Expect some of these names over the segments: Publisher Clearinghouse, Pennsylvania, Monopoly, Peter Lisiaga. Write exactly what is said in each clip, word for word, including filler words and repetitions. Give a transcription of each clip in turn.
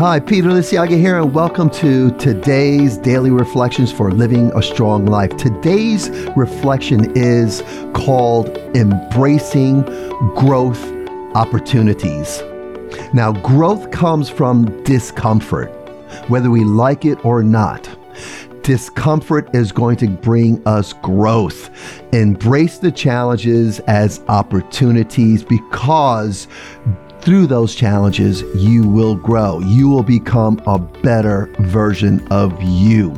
Hi, Peter Lisiaga here, and welcome to today's Daily Reflections for Living a Strong Life. Today's reflection is called Embracing Growth Opportunities. Now, growth comes from discomfort, whether we like it or not. Discomfort is going to bring us growth. Embrace the challenges as opportunities, because through those challenges, you will grow. You will become a better version of you.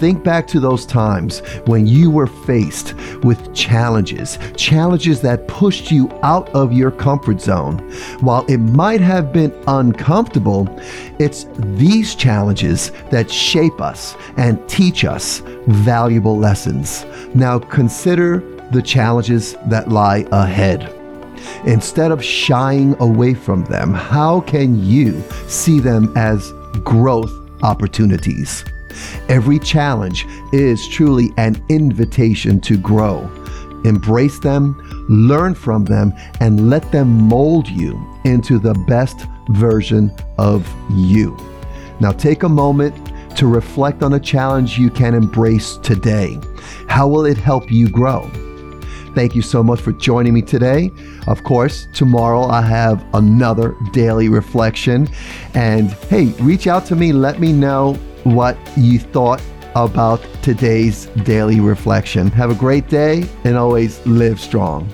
Think back to those times when you were faced with challenges, challenges that pushed you out of your comfort zone. While it might have been uncomfortable, it's these challenges that shape us and teach us valuable lessons. Now consider the challenges that lie ahead. Instead of shying away from them, how can you see them as growth opportunities? Every challenge is truly an invitation to grow. Embrace them, learn from them, and let them mold you into the best version of you. Now take a moment to reflect on a challenge you can embrace today. How will it help you grow? Thank you so much for joining me today. Of course, tomorrow I have another daily reflection. And hey, reach out to me. Let me know what you thought about today's daily reflection. Have a great day, and always live strong.